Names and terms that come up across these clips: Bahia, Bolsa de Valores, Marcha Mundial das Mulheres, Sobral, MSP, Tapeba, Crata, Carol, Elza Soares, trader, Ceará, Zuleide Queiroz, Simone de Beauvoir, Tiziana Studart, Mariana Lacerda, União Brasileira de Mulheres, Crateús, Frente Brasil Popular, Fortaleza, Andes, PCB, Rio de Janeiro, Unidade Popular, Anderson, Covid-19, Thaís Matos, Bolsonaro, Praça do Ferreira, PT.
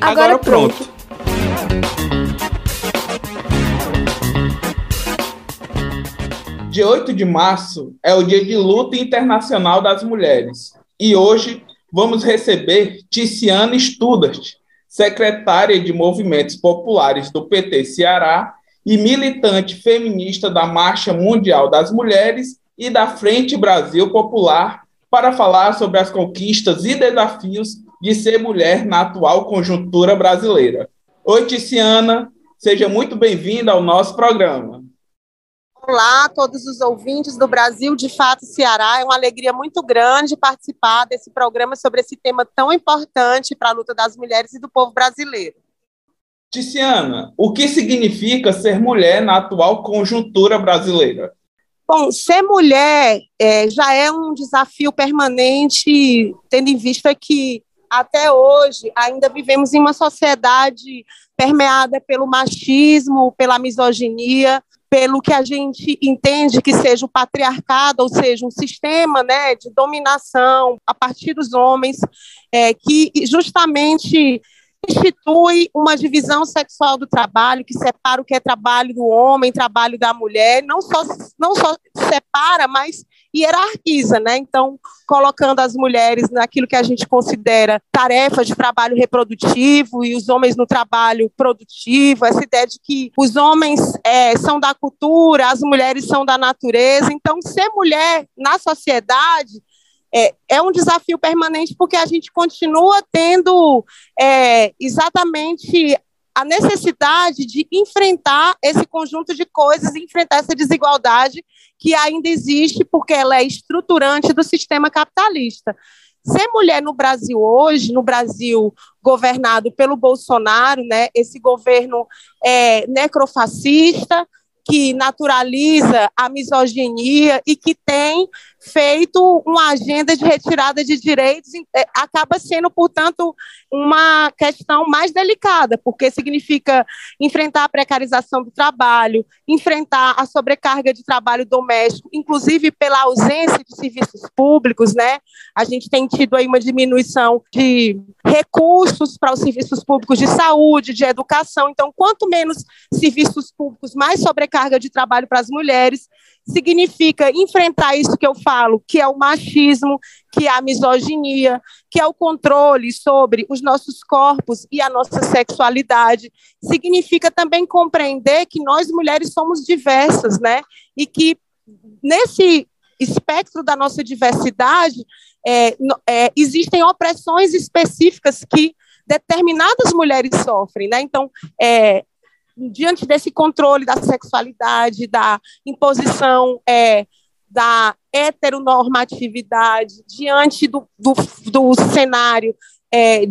Agora pronto. Dia 8 de março é o Dia de Luta Internacional das Mulheres. E hoje vamos receber Tiziana Studart, secretária de Movimentos Populares do PT Ceará e militante feminista da Marcha Mundial das Mulheres e da Frente Brasil Popular, para falar sobre as conquistas e desafios de ser mulher na atual conjuntura brasileira. Oi, Tiziana, seja muito bem-vinda ao nosso programa. Olá a todos os ouvintes do Brasil de Fato Ceará, é uma alegria muito grande participar desse programa sobre esse tema tão importante para a luta das mulheres e do povo brasileiro. Tiziana, o que significa ser mulher na atual conjuntura brasileira? Bom, ser mulher já é um desafio permanente, tendo em vista que até hoje ainda vivemos em uma sociedade permeada pelo machismo, pela misoginia, pelo que a gente entende que seja o patriarcado, ou seja, um sistema, né, de dominação a partir dos homens, que justamente institui uma divisão sexual do trabalho, que separa o que é trabalho do homem, trabalho da mulher, não só separa, mas hierarquiza, né? Então, colocando as mulheres naquilo que a gente considera tarefa de trabalho reprodutivo e os homens no trabalho produtivo, essa ideia de que os homens são da cultura, as mulheres são da natureza. Então, ser mulher na sociedade é um desafio permanente, porque a gente continua tendo exatamente a necessidade de enfrentar esse conjunto de coisas, enfrentar essa desigualdade que ainda existe, porque ela é estruturante do sistema capitalista. Ser mulher no Brasil hoje, no Brasil governado pelo Bolsonaro, né, esse governo necrofascista, que naturaliza a misoginia e que tem feito uma agenda de retirada de direitos, acaba sendo, portanto, uma questão mais delicada, porque significa enfrentar a precarização do trabalho, enfrentar a sobrecarga de trabalho doméstico, inclusive pela ausência de serviços públicos, né? A gente tem tido aí uma diminuição de recursos para os serviços públicos de saúde, de educação. Então, quanto menos serviços públicos, mais sobrecarga de trabalho para as mulheres. Significa enfrentar isso que eu falo, que é o machismo, que é a misoginia, que é o controle sobre os nossos corpos e a nossa sexualidade. Significa também compreender que nós mulheres somos diversas, né? E que nesse espectro da nossa diversidade existem opressões específicas que determinadas mulheres sofrem, né? Então, diante desse controle da sexualidade, da imposição da heteronormatividade, diante do cenário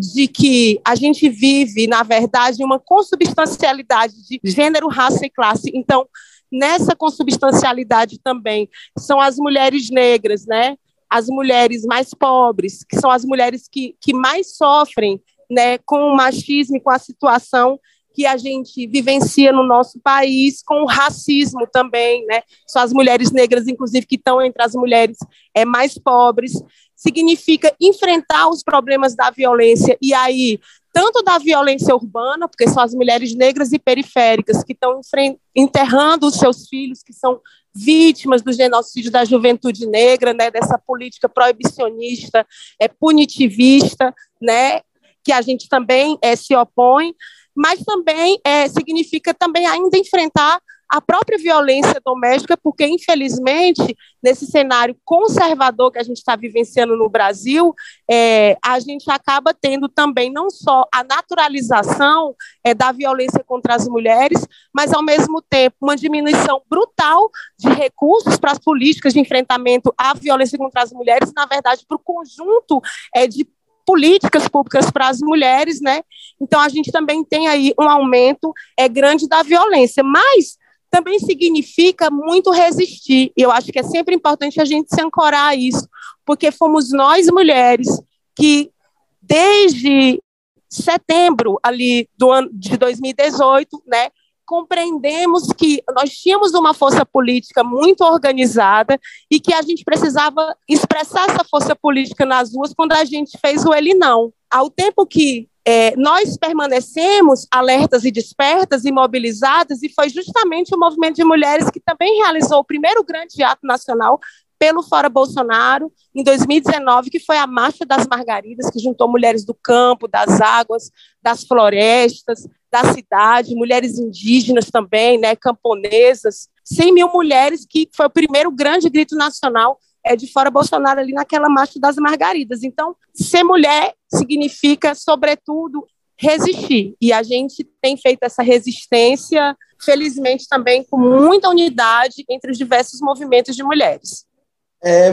de que a gente vive, na verdade, uma consubstancialidade de gênero, raça e classe. Então, nessa consubstancialidade também são as mulheres negras, né? As mulheres mais pobres, que são as mulheres que mais sofrem, né, com o machismo e com a situação que a gente vivencia no nosso país, com o racismo também, né? São as mulheres negras, inclusive, que estão entre as mulheres mais pobres. Significa enfrentar os problemas da violência, e aí, tanto da violência urbana, porque são as mulheres negras e periféricas que estão enterrando os seus filhos, que são vítimas do genocídio da juventude negra, né? Dessa política proibicionista, punitivista, né? Que a gente também se opõe, mas também significa também ainda enfrentar a própria violência doméstica, porque, infelizmente, nesse cenário conservador que a gente está vivenciando no Brasil, a gente acaba tendo também não só a naturalização da violência contra as mulheres, mas, ao mesmo tempo, uma diminuição brutal de recursos para as políticas de enfrentamento à violência contra as mulheres, na verdade, para o conjunto de políticas públicas para as mulheres, né? Então, a gente também tem aí um aumento grande da violência, mas também significa muito resistir. E eu acho que é sempre importante a gente se ancorar a isso, porque fomos nós, mulheres, que desde setembro ali do ano de 2018, né, compreendemos que nós tínhamos uma força política muito organizada e que a gente precisava expressar essa força política nas ruas quando a gente fez o Ele Não. Ao tempo que nós permanecemos alertas e despertas e mobilizadas, e foi justamente o movimento de mulheres que também realizou o primeiro grande ato nacional pelo Fora Bolsonaro, em 2019, que foi a Marcha das Margaridas, que juntou mulheres do campo, das águas, das florestas, da cidade, mulheres indígenas também, né, camponesas, 100 mil mulheres, que foi o primeiro grande grito nacional de Fora Bolsonaro ali naquela Marcha das Margaridas. Então, ser mulher significa, sobretudo, resistir, e a gente tem feito essa resistência, felizmente também com muita unidade entre os diversos movimentos de mulheres.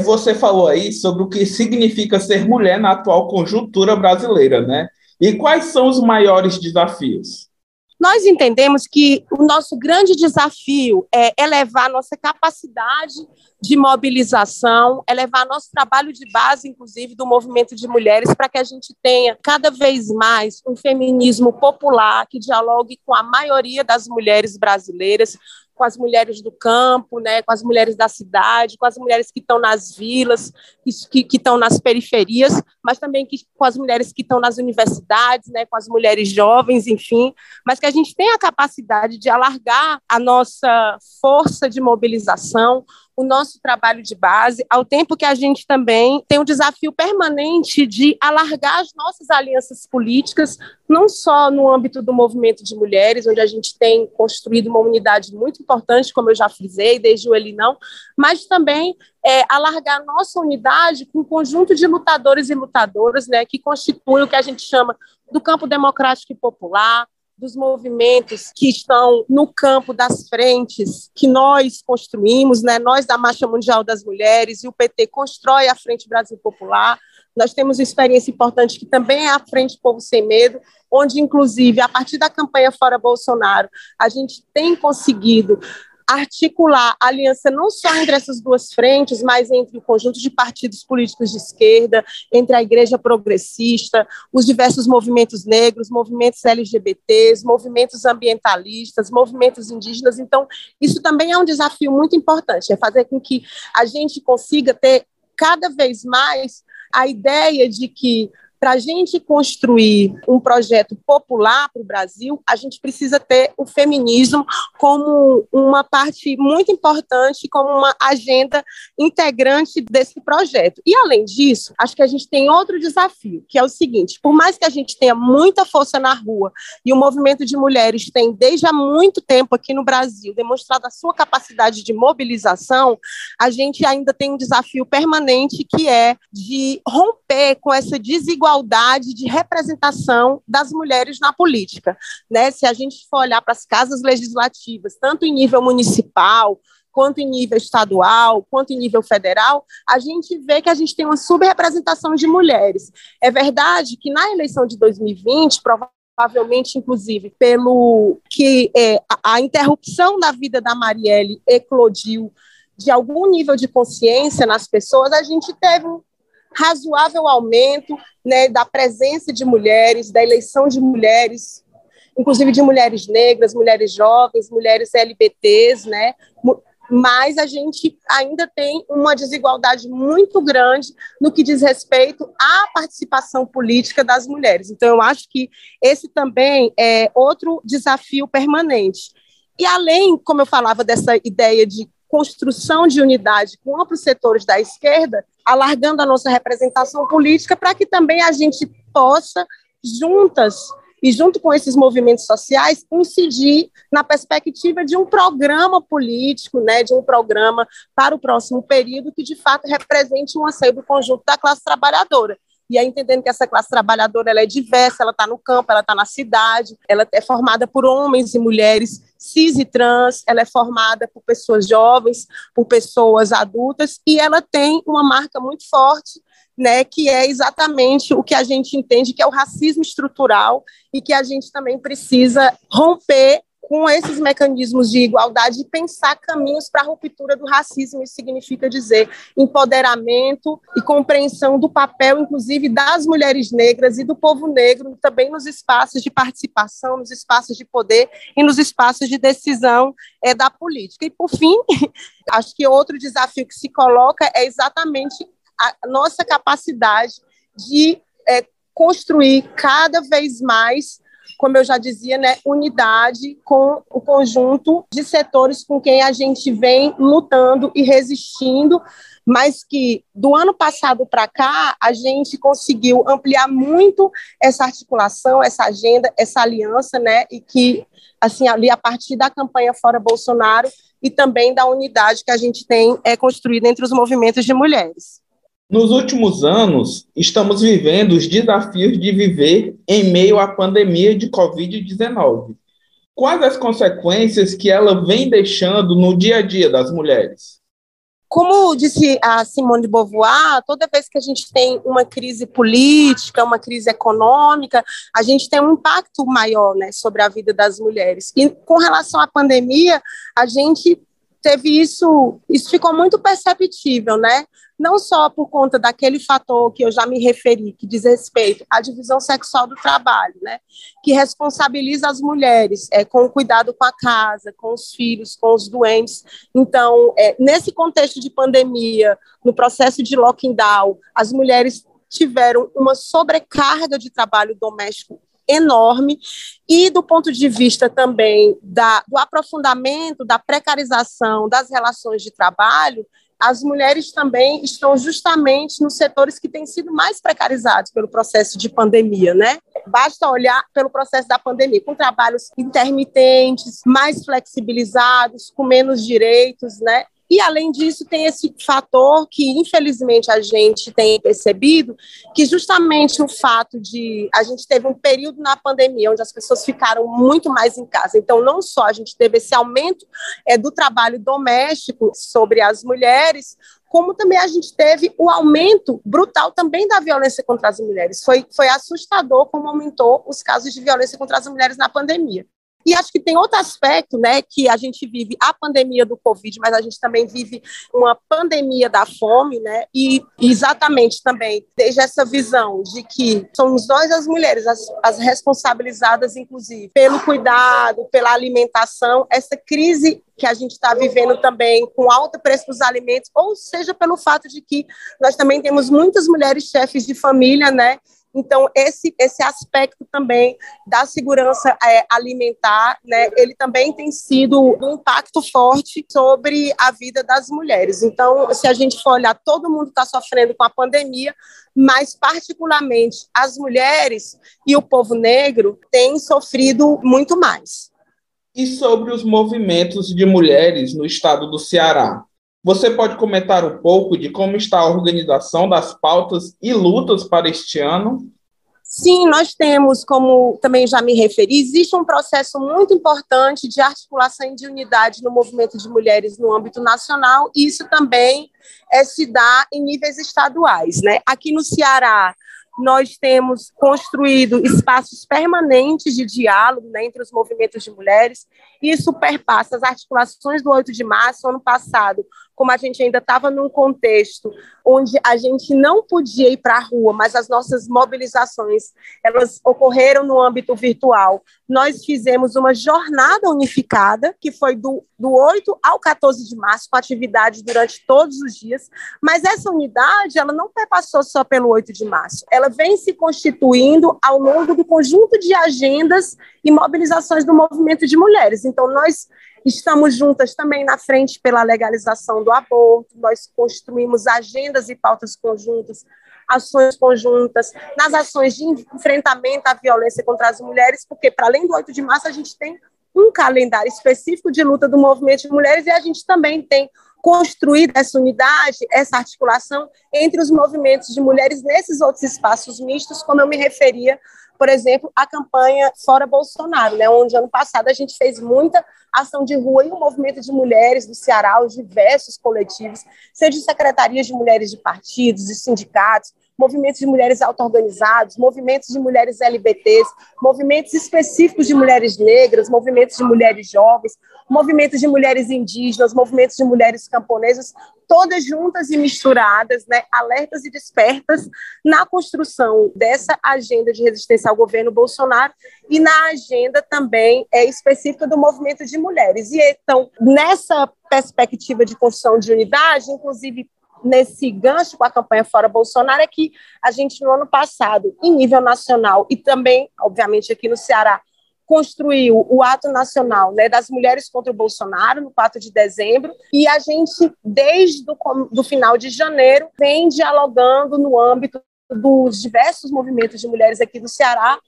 Você falou aí sobre o que significa ser mulher na atual conjuntura brasileira, né? E quais são os maiores desafios? Nós entendemos que o nosso grande desafio é elevar a nossa capacidade de mobilização, elevar nosso trabalho de base, inclusive, do movimento de mulheres, para que a gente tenha cada vez mais um feminismo popular que dialogue com a maioria das mulheres brasileiras, com as mulheres do campo, né, com as mulheres da cidade, com as mulheres que estão nas vilas, que estão nas periferias, mas também com as mulheres que estão nas universidades, né, com as mulheres jovens, enfim, mas que a gente tenha a capacidade de alargar a nossa força de mobilização, o nosso trabalho de base, ao tempo que a gente também tem um desafio permanente de alargar as nossas alianças políticas, não só no âmbito do movimento de mulheres, onde a gente tem construído uma unidade muito importante, como eu já frisei, desde o Ele Não, mas também alargar nossa unidade com um conjunto de lutadores e lutadoras, né, que constituem o que a gente chama do campo democrático e popular, dos movimentos que estão no campo das frentes que nós construímos, né? Nós da Marcha Mundial das Mulheres e o PT constrói a Frente Brasil Popular. Nós temos uma experiência importante que também é a Frente Povo Sem Medo, onde, inclusive, a partir da campanha Fora Bolsonaro, a gente tem conseguido articular a aliança não só entre essas duas frentes, mas entre o conjunto de partidos políticos de esquerda, entre a igreja progressista, os diversos movimentos negros, movimentos LGBTs, movimentos ambientalistas, movimentos indígenas. Então, isso também é um desafio muito importante, é fazer com que a gente consiga ter cada vez mais a ideia de que, para a gente construir um projeto popular para o Brasil, a gente precisa ter o feminismo como uma parte muito importante, como uma agenda integrante desse projeto. E, além disso, acho que a gente tem outro desafio, que é o seguinte: por mais que a gente tenha muita força na rua, e o movimento de mulheres tem, desde há muito tempo aqui no Brasil, demonstrado a sua capacidade de mobilização, a gente ainda tem um desafio permanente, que é de romper com essa desigualdade de representação das mulheres na política, né? Se a gente for olhar para as casas legislativas, tanto em nível municipal, quanto em nível estadual, quanto em nível federal, a gente vê que a gente tem uma subrepresentação de mulheres. É verdade que na eleição de 2020, provavelmente, inclusive, pelo que a interrupção da vida da Marielle eclodiu de algum nível de consciência nas pessoas, a gente teve um razoável aumento, né, da presença de mulheres, da eleição de mulheres, inclusive de mulheres negras, mulheres jovens, mulheres LGBTs, né, mas a gente ainda tem uma desigualdade muito grande no que diz respeito à participação política das mulheres. Então, eu acho que esse também é outro desafio permanente. E além, como eu falava, dessa ideia de construção de unidade com amplos setores da esquerda, alargando a nossa representação política para que também a gente possa, juntas e junto com esses movimentos sociais, incidir na perspectiva de um programa político, né, de um programa para o próximo período que, de fato, represente um anseio do conjunto da classe trabalhadora. E aí, entendendo que essa classe trabalhadora ela é diversa, ela está no campo, ela está na cidade, ela é formada por homens e mulheres cis e trans, ela é formada por pessoas jovens, por pessoas adultas, e ela tem uma marca muito forte, né, que é exatamente o que a gente entende que é o racismo estrutural e que a gente também precisa romper com esses mecanismos de igualdade e pensar caminhos para a ruptura do racismo. Isso significa dizer empoderamento e compreensão do papel, inclusive, das mulheres negras e do povo negro também nos espaços de participação, nos espaços de poder e nos espaços de decisão da política. E, por fim, acho que outro desafio que se coloca é exatamente a nossa capacidade de construir cada vez mais, como eu já dizia, né, unidade com o conjunto de setores com quem a gente vem lutando e resistindo, mas que do ano passado para cá a gente conseguiu ampliar muito essa articulação, essa agenda, essa aliança, né, e que assim, ali a partir da campanha Fora Bolsonaro e também da unidade que a gente tem construída entre os movimentos de mulheres. Nos últimos anos, estamos vivendo os desafios de viver em meio à pandemia de Covid-19. Quais as consequências que ela vem deixando no dia a dia das mulheres? Como disse a Simone de Beauvoir, toda vez que a gente tem uma crise política, uma crise econômica, a gente tem um impacto maior, né, sobre a vida das mulheres. E com relação à pandemia, a gente teve isso ficou muito perceptível, né? Não só por conta daquele fator que eu já me referi, que diz respeito à divisão sexual do trabalho, né? Que responsabiliza as mulheres com o cuidado com a casa, com os filhos, com os doentes. Então, nesse contexto de pandemia, no processo de lockdown, as mulheres tiveram uma sobrecarga de trabalho doméstico enorme, e do ponto de vista também do aprofundamento, da precarização das relações de trabalho, as mulheres também estão justamente nos setores que têm sido mais precarizados pelo processo de pandemia, né? Basta olhar pelo processo da pandemia, com trabalhos intermitentes, mais flexibilizados, com menos direitos, né? E, além disso, tem esse fator que, infelizmente, a gente tem percebido, que justamente o fato de a gente teve um período na pandemia onde as pessoas ficaram muito mais em casa. Então, não só a gente teve esse aumento do trabalho doméstico sobre as mulheres, como também a gente teve o aumento brutal também da violência contra as mulheres. Foi assustador como aumentou os casos de violência contra as mulheres na pandemia. E acho que tem outro aspecto, né, que a gente vive a pandemia do Covid, mas a gente também vive uma pandemia da fome, né, e exatamente também desde essa visão de que somos nós as mulheres as responsabilizadas, inclusive, pelo cuidado, pela alimentação, essa crise que a gente está vivendo também com alto preço dos alimentos, ou seja, pelo fato de que nós também temos muitas mulheres chefes de família, né. Então, esse aspecto também da segurança alimentar, né, ele também tem sido um impacto forte sobre a vida das mulheres. Então, se a gente for olhar, todo mundo está sofrendo com a pandemia, mas particularmente as mulheres e o povo negro têm sofrido muito mais. E sobre os movimentos de mulheres no estado do Ceará? Você pode comentar um pouco de como está a organização das pautas e lutas para este ano? Sim, nós temos, como também já me referi, existe um processo muito importante de articulação e de unidade no movimento de mulheres no âmbito nacional, e isso também se dá em níveis estaduais, né? Aqui no Ceará, nós temos construído espaços permanentes de diálogo, né, entre os movimentos de mulheres, e isso perpassa as articulações do 8 de março, ano passado, como a gente ainda estava num contexto onde a gente não podia ir para a rua, mas as nossas mobilizações, elas ocorreram no âmbito virtual. Nós fizemos uma jornada unificada, que foi do 8 ao 14 de março, com atividade durante todos os dias, mas essa unidade, ela não perpassou só pelo 8 de março, ela vem se constituindo ao longo do conjunto de agendas e mobilizações do movimento de mulheres. Então, nós estamos juntas também na frente pela legalização do aborto, nós construímos agendas e pautas conjuntas, ações conjuntas, nas ações de enfrentamento à violência contra as mulheres, porque, para além do 8 de março, a gente tem um calendário específico de luta do movimento de mulheres, e a gente também tem construído essa unidade, essa articulação entre os movimentos de mulheres nesses outros espaços mistos, como eu me referia, por exemplo, a campanha Fora Bolsonaro, né, onde ano passado a gente fez muita ação de rua e o movimento de mulheres do Ceará, os diversos coletivos, seja secretarias de mulheres de partidos, de sindicatos, movimentos de mulheres auto-organizados, movimentos de mulheres LGBTs, movimentos específicos de mulheres negras, movimentos de mulheres jovens, movimentos de mulheres indígenas, movimentos de mulheres camponesas, todas juntas e misturadas, né, alertas e despertas na construção dessa agenda de resistência ao governo Bolsonaro e na agenda também específica do movimento de mulheres. E então, nessa perspectiva de construção de unidade, inclusive nesse gancho com a campanha Fora Bolsonaro é que a gente, no ano passado, em nível nacional e também, obviamente, aqui no Ceará, construiu o ato nacional, né, das mulheres contra o Bolsonaro, no 4 de dezembro, e a gente, desde do final de janeiro, vem dialogando no âmbito dos diversos movimentos de mulheres aqui do Ceará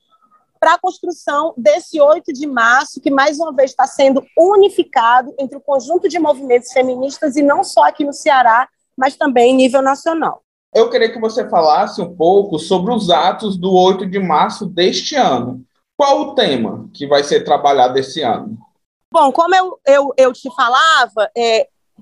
para a construção desse 8 de março, que mais uma vez está sendo unificado entre o conjunto de movimentos feministas, e não só aqui no Ceará, mas também em nível nacional. Eu queria que você falasse um pouco sobre os atos do 8 de março deste ano. Qual o tema que vai ser trabalhado esse ano? Bom, como eu te falava,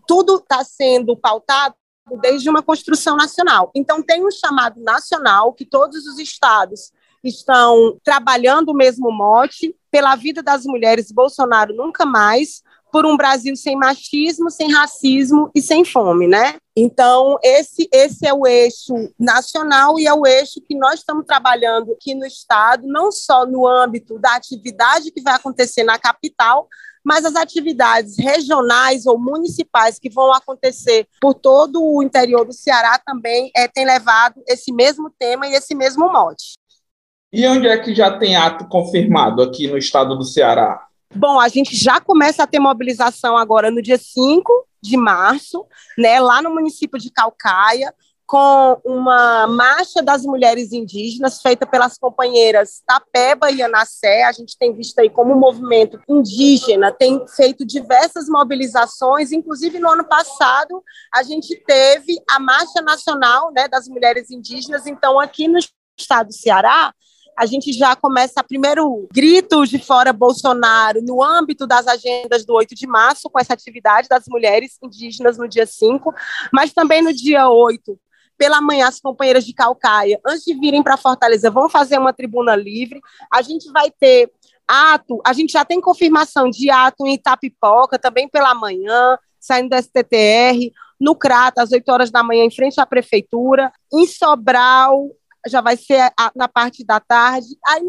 tudo está sendo pautado desde uma construção nacional. Então, tem um chamado nacional que todos os estados estão trabalhando o mesmo mote: pela vida das mulheres, Bolsonaro nunca mais, por um Brasil sem machismo, sem racismo e sem fome, né? Então, esse é o eixo nacional e é o eixo que nós estamos trabalhando aqui no estado, não só no âmbito da atividade que vai acontecer na capital, mas as atividades regionais ou municipais que vão acontecer por todo o interior do Ceará também tem levado esse mesmo tema e esse mesmo mote. E onde é que já tem ato confirmado aqui no estado do Ceará? Bom, a gente já começa a ter mobilização agora no dia 5 de março, né, lá no município de Calcaia, com uma marcha das mulheres indígenas feita pelas companheiras Tapeba e Anassé. A gente tem visto aí como o movimento indígena tem feito diversas mobilizações, inclusive no ano passado a gente teve a Marcha Nacional, né, das Mulheres Indígenas. Então, aqui no estado do Ceará, a gente já começa primeiro gritos de Fora Bolsonaro no âmbito das agendas do 8 de março, com essa atividade das mulheres indígenas no dia 5, mas também no dia 8, pela manhã, as companheiras de Calcaia, antes de virem para Fortaleza, vão fazer uma tribuna livre. A gente vai ter ato, a gente já tem confirmação de ato em Itapipoca, também pela manhã, saindo da STTR, no Crata, às 8 horas da manhã, em frente à prefeitura, em Sobral, já vai ser na parte da tarde, aí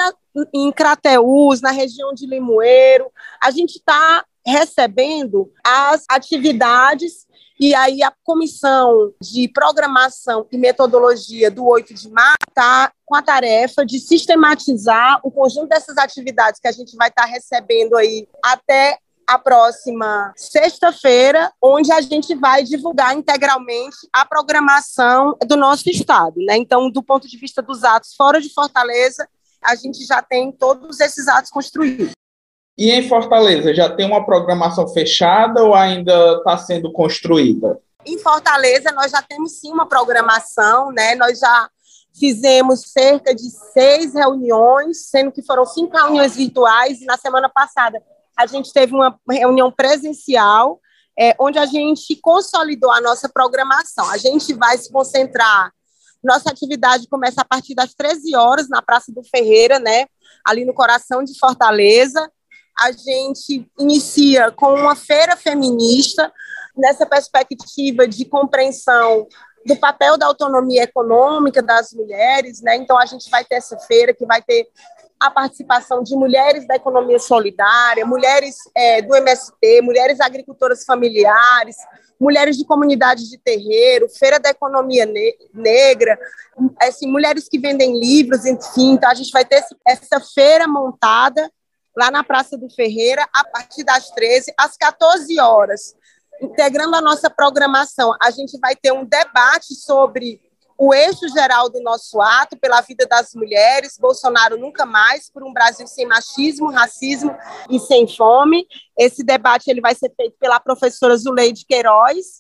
em Crateús, na região de Limoeiro. A gente está recebendo as atividades, e aí a Comissão de Programação e Metodologia do 8 de março está com a tarefa de sistematizar o conjunto dessas atividades que a gente vai estar recebendo aí até a próxima sexta-feira, onde a gente vai divulgar integralmente a programação do nosso estado, né? Então, do ponto de vista dos atos fora de Fortaleza, a gente já tem todos esses atos construídos. E em Fortaleza, já tem uma programação fechada ou ainda está sendo construída? Em Fortaleza, nós já temos sim uma programação, né? Nós já fizemos cerca de 6 reuniões, sendo que foram 5 reuniões virtuais, e na semana passada a gente teve uma reunião presencial, onde a gente consolidou a nossa programação. A gente vai se concentrar, nossa atividade começa a partir das 13 horas na Praça do Ferreira, né, ali no coração de Fortaleza. A gente inicia com uma feira feminista, nessa perspectiva de compreensão do papel da autonomia econômica das mulheres, né? Então a gente vai ter essa feira que vai ter a participação de mulheres da economia solidária, mulheres do MSP, mulheres agricultoras familiares, mulheres de comunidades de terreiro, feira da economia negra, assim, mulheres que vendem livros, enfim. Então, a gente vai ter essa feira montada lá na Praça do Ferreira, a partir das 13 às 14 horas. Integrando a nossa programação, a gente vai ter um debate sobre o eixo geral do nosso ato, pela vida das mulheres, Bolsonaro nunca mais, por um Brasil sem machismo, racismo e sem fome. Esse debate ele vai ser feito pela professora Zuleide Queiroz,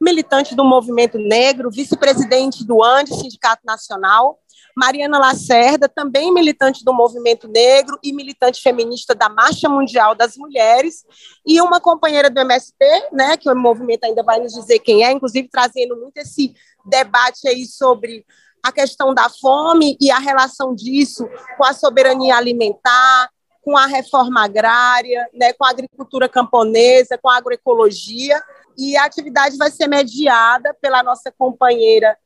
militante do movimento negro, vice-presidente do Andes, Sindicato Nacional, Mariana Lacerda, também militante do movimento negro e militante feminista da Marcha Mundial das Mulheres, e uma companheira do MSP, né, que o movimento ainda vai nos dizer quem é, inclusive trazendo muito esse debate aí sobre a questão da fome e a relação disso com a soberania alimentar, com a reforma agrária, né, com a agricultura camponesa, com a agroecologia. E a atividade vai ser mediada pela nossa companheira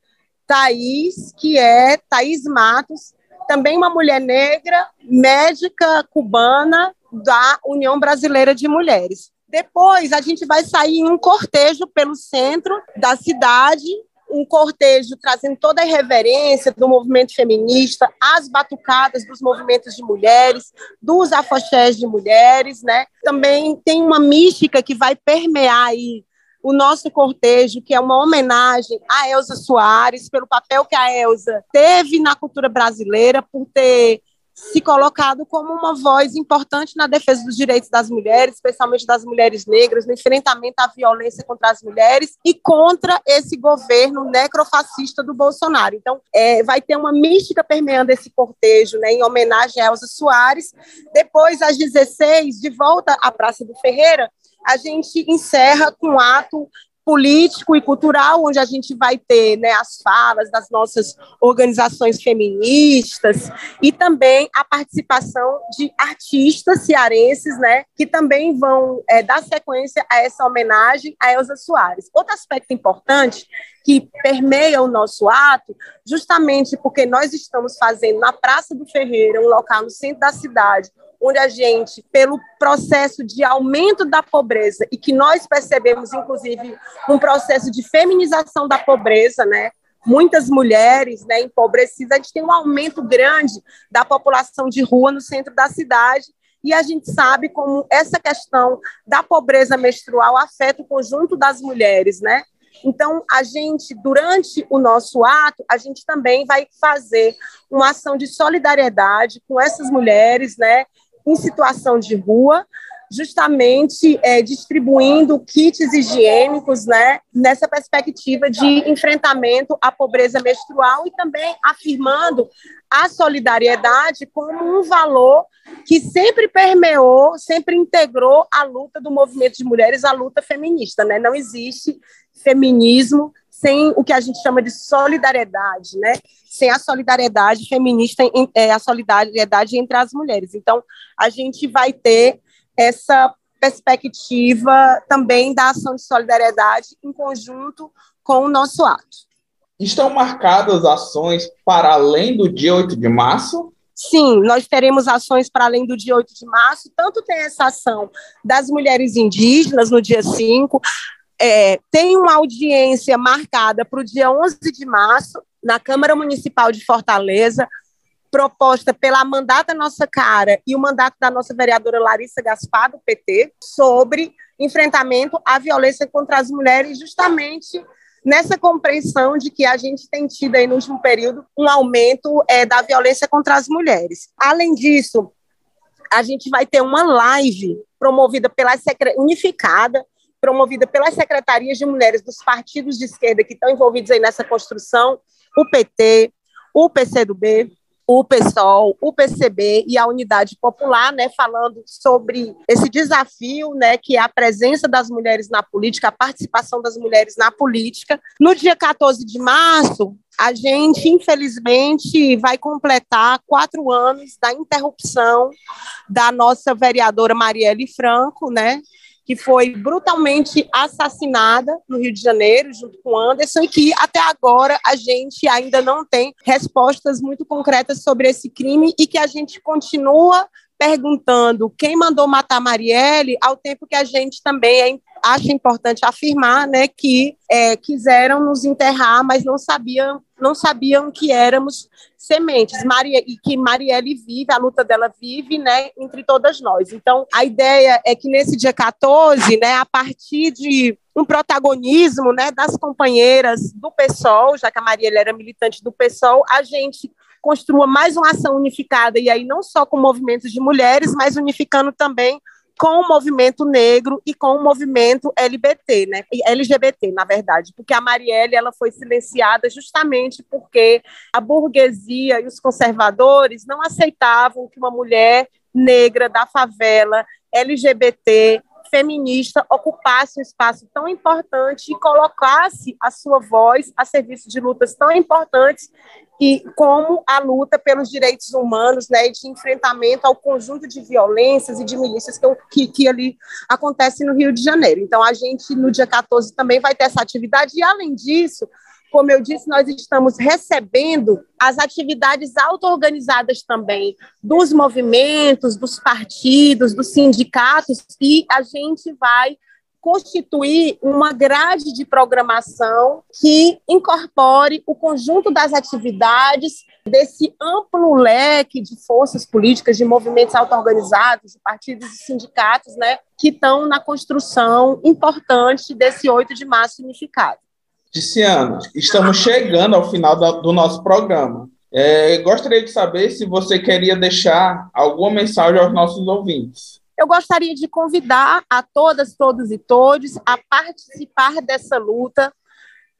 Thaís, que é Thaís Matos, também uma mulher negra, médica cubana da União Brasileira de Mulheres. Depois a gente vai sair em um cortejo pelo centro da cidade, um cortejo trazendo toda a irreverência do movimento feminista, as batucadas dos movimentos de mulheres, dos afoxés de mulheres, né? Também tem uma mística que vai permear aí o nosso cortejo, que é uma homenagem a Elza Soares, pelo papel que a Elza teve na cultura brasileira, por ter se colocado como uma voz importante na defesa dos direitos das mulheres, especialmente das mulheres negras, no enfrentamento à violência contra as mulheres e contra esse governo necrofascista do Bolsonaro. Então, vai ter uma mística permeando esse cortejo, né, em homenagem a Elza Soares. Depois, às 16h, de volta à Praça do Ferreira, a gente encerra com um ato político e cultural, onde a gente vai ter, né, as falas das nossas organizações feministas e também a participação de artistas cearenses, né, que também vão dar sequência a essa homenagem a Elza Soares. Outro aspecto importante que permeia o nosso ato, justamente porque nós estamos fazendo na Praça do Ferreira, um local no centro da cidade, onde a gente, pelo processo de aumento da pobreza, e que nós percebemos, inclusive, um processo de feminização da pobreza, né? Muitas mulheres, né, empobrecidas, a gente tem um aumento grande da população de rua no centro da cidade, e a gente sabe como essa questão da pobreza menstrual afeta o conjunto das mulheres, né? Então, a gente, durante o nosso ato, a gente também vai fazer uma ação de solidariedade com essas mulheres, né, em situação de rua, justamente distribuindo kits higiênicos, né, nessa perspectiva de enfrentamento à pobreza menstrual e também afirmando a solidariedade como um valor que sempre permeou, sempre integrou a luta do movimento de mulheres, a luta feminista, né? Não existe feminismo sem o que a gente chama de solidariedade, né? Sem a solidariedade feminista, a solidariedade entre as mulheres. Então, a gente vai ter essa perspectiva também da ação de solidariedade em conjunto com o nosso ato. Estão marcadas ações para além do dia 8 de março? Sim, nós teremos ações para além do dia 8 de março, tanto tem essa ação das mulheres indígenas no dia 5, tem uma audiência marcada para o dia 11 de março, na Câmara Municipal de Fortaleza, proposta pela mandata Nossa Cara e o mandato da nossa vereadora Larissa Gaspar, do PT, sobre enfrentamento à violência contra as mulheres, justamente nessa compreensão de que a gente tem tido aí no último período um aumento da violência contra as mulheres. Além disso, a gente vai ter uma live unificada, promovida pelas secretarias de mulheres dos partidos de esquerda que estão envolvidos aí nessa construção, o PT, o PCdoB, o PSOL, o PCB e a Unidade Popular, né, falando sobre esse desafio, né, que é a presença das mulheres na política, a participação das mulheres na política. No dia 14 de março, a gente, infelizmente, vai completar 4 anos da interrupção da nossa vereadora Marielle Franco, né, que foi brutalmente assassinada no Rio de Janeiro, junto com Anderson, e que até agora a gente ainda não tem respostas muito concretas sobre esse crime e que a gente continua perguntando quem mandou matar Marielle, ao tempo que a gente também acha importante afirmar, né, que quiseram nos enterrar, mas não sabiam que éramos sementes, e que Marielle vive, a luta dela vive, né, entre todas nós. Então, a ideia é que nesse dia 14, né, a partir de um protagonismo, né, das companheiras do PSOL, já que a Marielle era militante do PSOL, a gente construa mais uma ação unificada, e aí não só com movimentos de mulheres, mas unificando também com o movimento negro e com o movimento LGBT, né? LGBT, na verdade, porque a Marielle ela foi silenciada justamente porque a burguesia e os conservadores não aceitavam que uma mulher negra da favela, LGBT, feminista, ocupasse um espaço tão importante e colocasse a sua voz a serviço de lutas tão importantes e como a luta pelos direitos humanos, né, e de enfrentamento ao conjunto de violências e de milícias que ali acontece no Rio de Janeiro. Então, a gente, no dia 14, também vai ter essa atividade. E, além disso, como eu disse, nós estamos recebendo as atividades auto-organizadas também dos movimentos, dos partidos, dos sindicatos, e a gente vai constituir uma grade de programação que incorpore o conjunto das atividades desse amplo leque de forças políticas, de movimentos auto-organizados, de partidos e sindicatos, né, que estão na construção importante desse 8 de março unificado. Tiziana, estamos chegando ao final do nosso programa. Gostaria de saber se você queria deixar alguma mensagem aos nossos ouvintes. Eu gostaria de convidar a todas, todos e todes a participar dessa luta.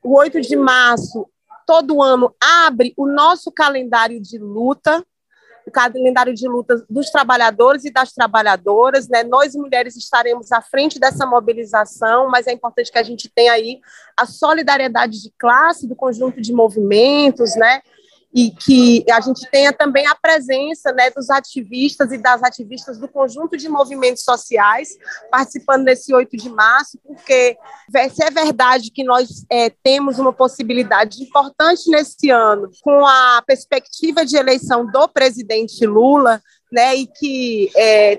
O 8 de março, todo ano, abre o nosso calendário de luta, o calendário de luta dos trabalhadores e das trabalhadoras, né? Nós, mulheres, estaremos à frente dessa mobilização, mas é importante que a gente tenha aí a solidariedade de classe, do conjunto de movimentos, né? E que a gente tenha também a presença, né, dos ativistas e das ativistas do conjunto de movimentos sociais participando desse 8 de março, porque se é verdade que nós temos uma possibilidade importante nesse ano, com a perspectiva de eleição do presidente Lula, né, e que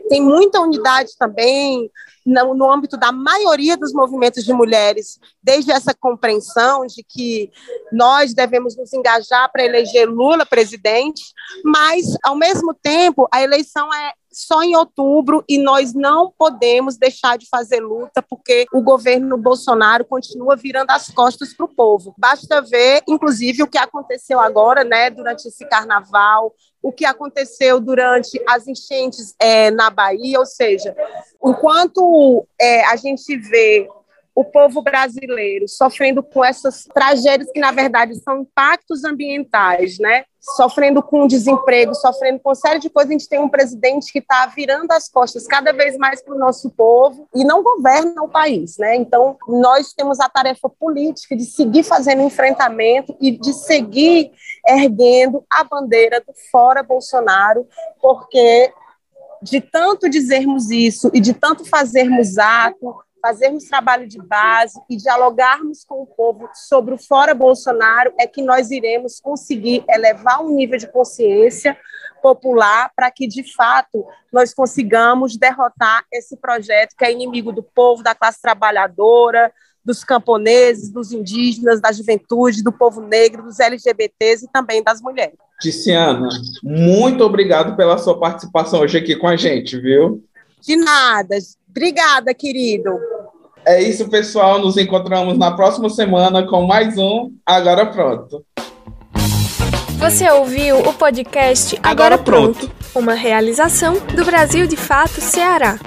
tem muita unidade também no âmbito da maioria dos movimentos de mulheres, desde essa compreensão de que nós devemos nos engajar para eleger Lula presidente, mas, ao mesmo tempo, a eleição é só em outubro e nós não podemos deixar de fazer luta porque o governo Bolsonaro continua virando as costas para o povo. Basta ver, inclusive, o que aconteceu agora, né, durante esse carnaval, o que aconteceu durante as enchentes na Bahia, ou seja, enquanto a gente vê o povo brasileiro sofrendo com essas tragédias que, na verdade, são impactos ambientais, né? Sofrendo com desemprego, sofrendo com série de coisas, a gente tem um presidente que está virando as costas cada vez mais para o nosso povo e não governa o país, né? Então, nós temos a tarefa política de seguir fazendo enfrentamento e de seguir erguendo a bandeira do fora Bolsonaro, porque de tanto dizermos isso e de tanto fazermos ato, fazermos trabalho de base e dialogarmos com o povo sobre o fora Bolsonaro é que nós iremos conseguir elevar o nível de consciência popular para que, de fato, nós consigamos derrotar esse projeto que é inimigo do povo, da classe trabalhadora, dos camponeses, dos indígenas, da juventude, do povo negro, dos LGBTs e também das mulheres. Tiziana, muito obrigado pela sua participação hoje aqui com a gente, viu? De nada. Obrigada, querido. É isso, pessoal. Nos encontramos na próxima semana com mais um Agora Pronto. Você ouviu o podcast Agora Pronto, uma realização do Brasil de Fato Ceará.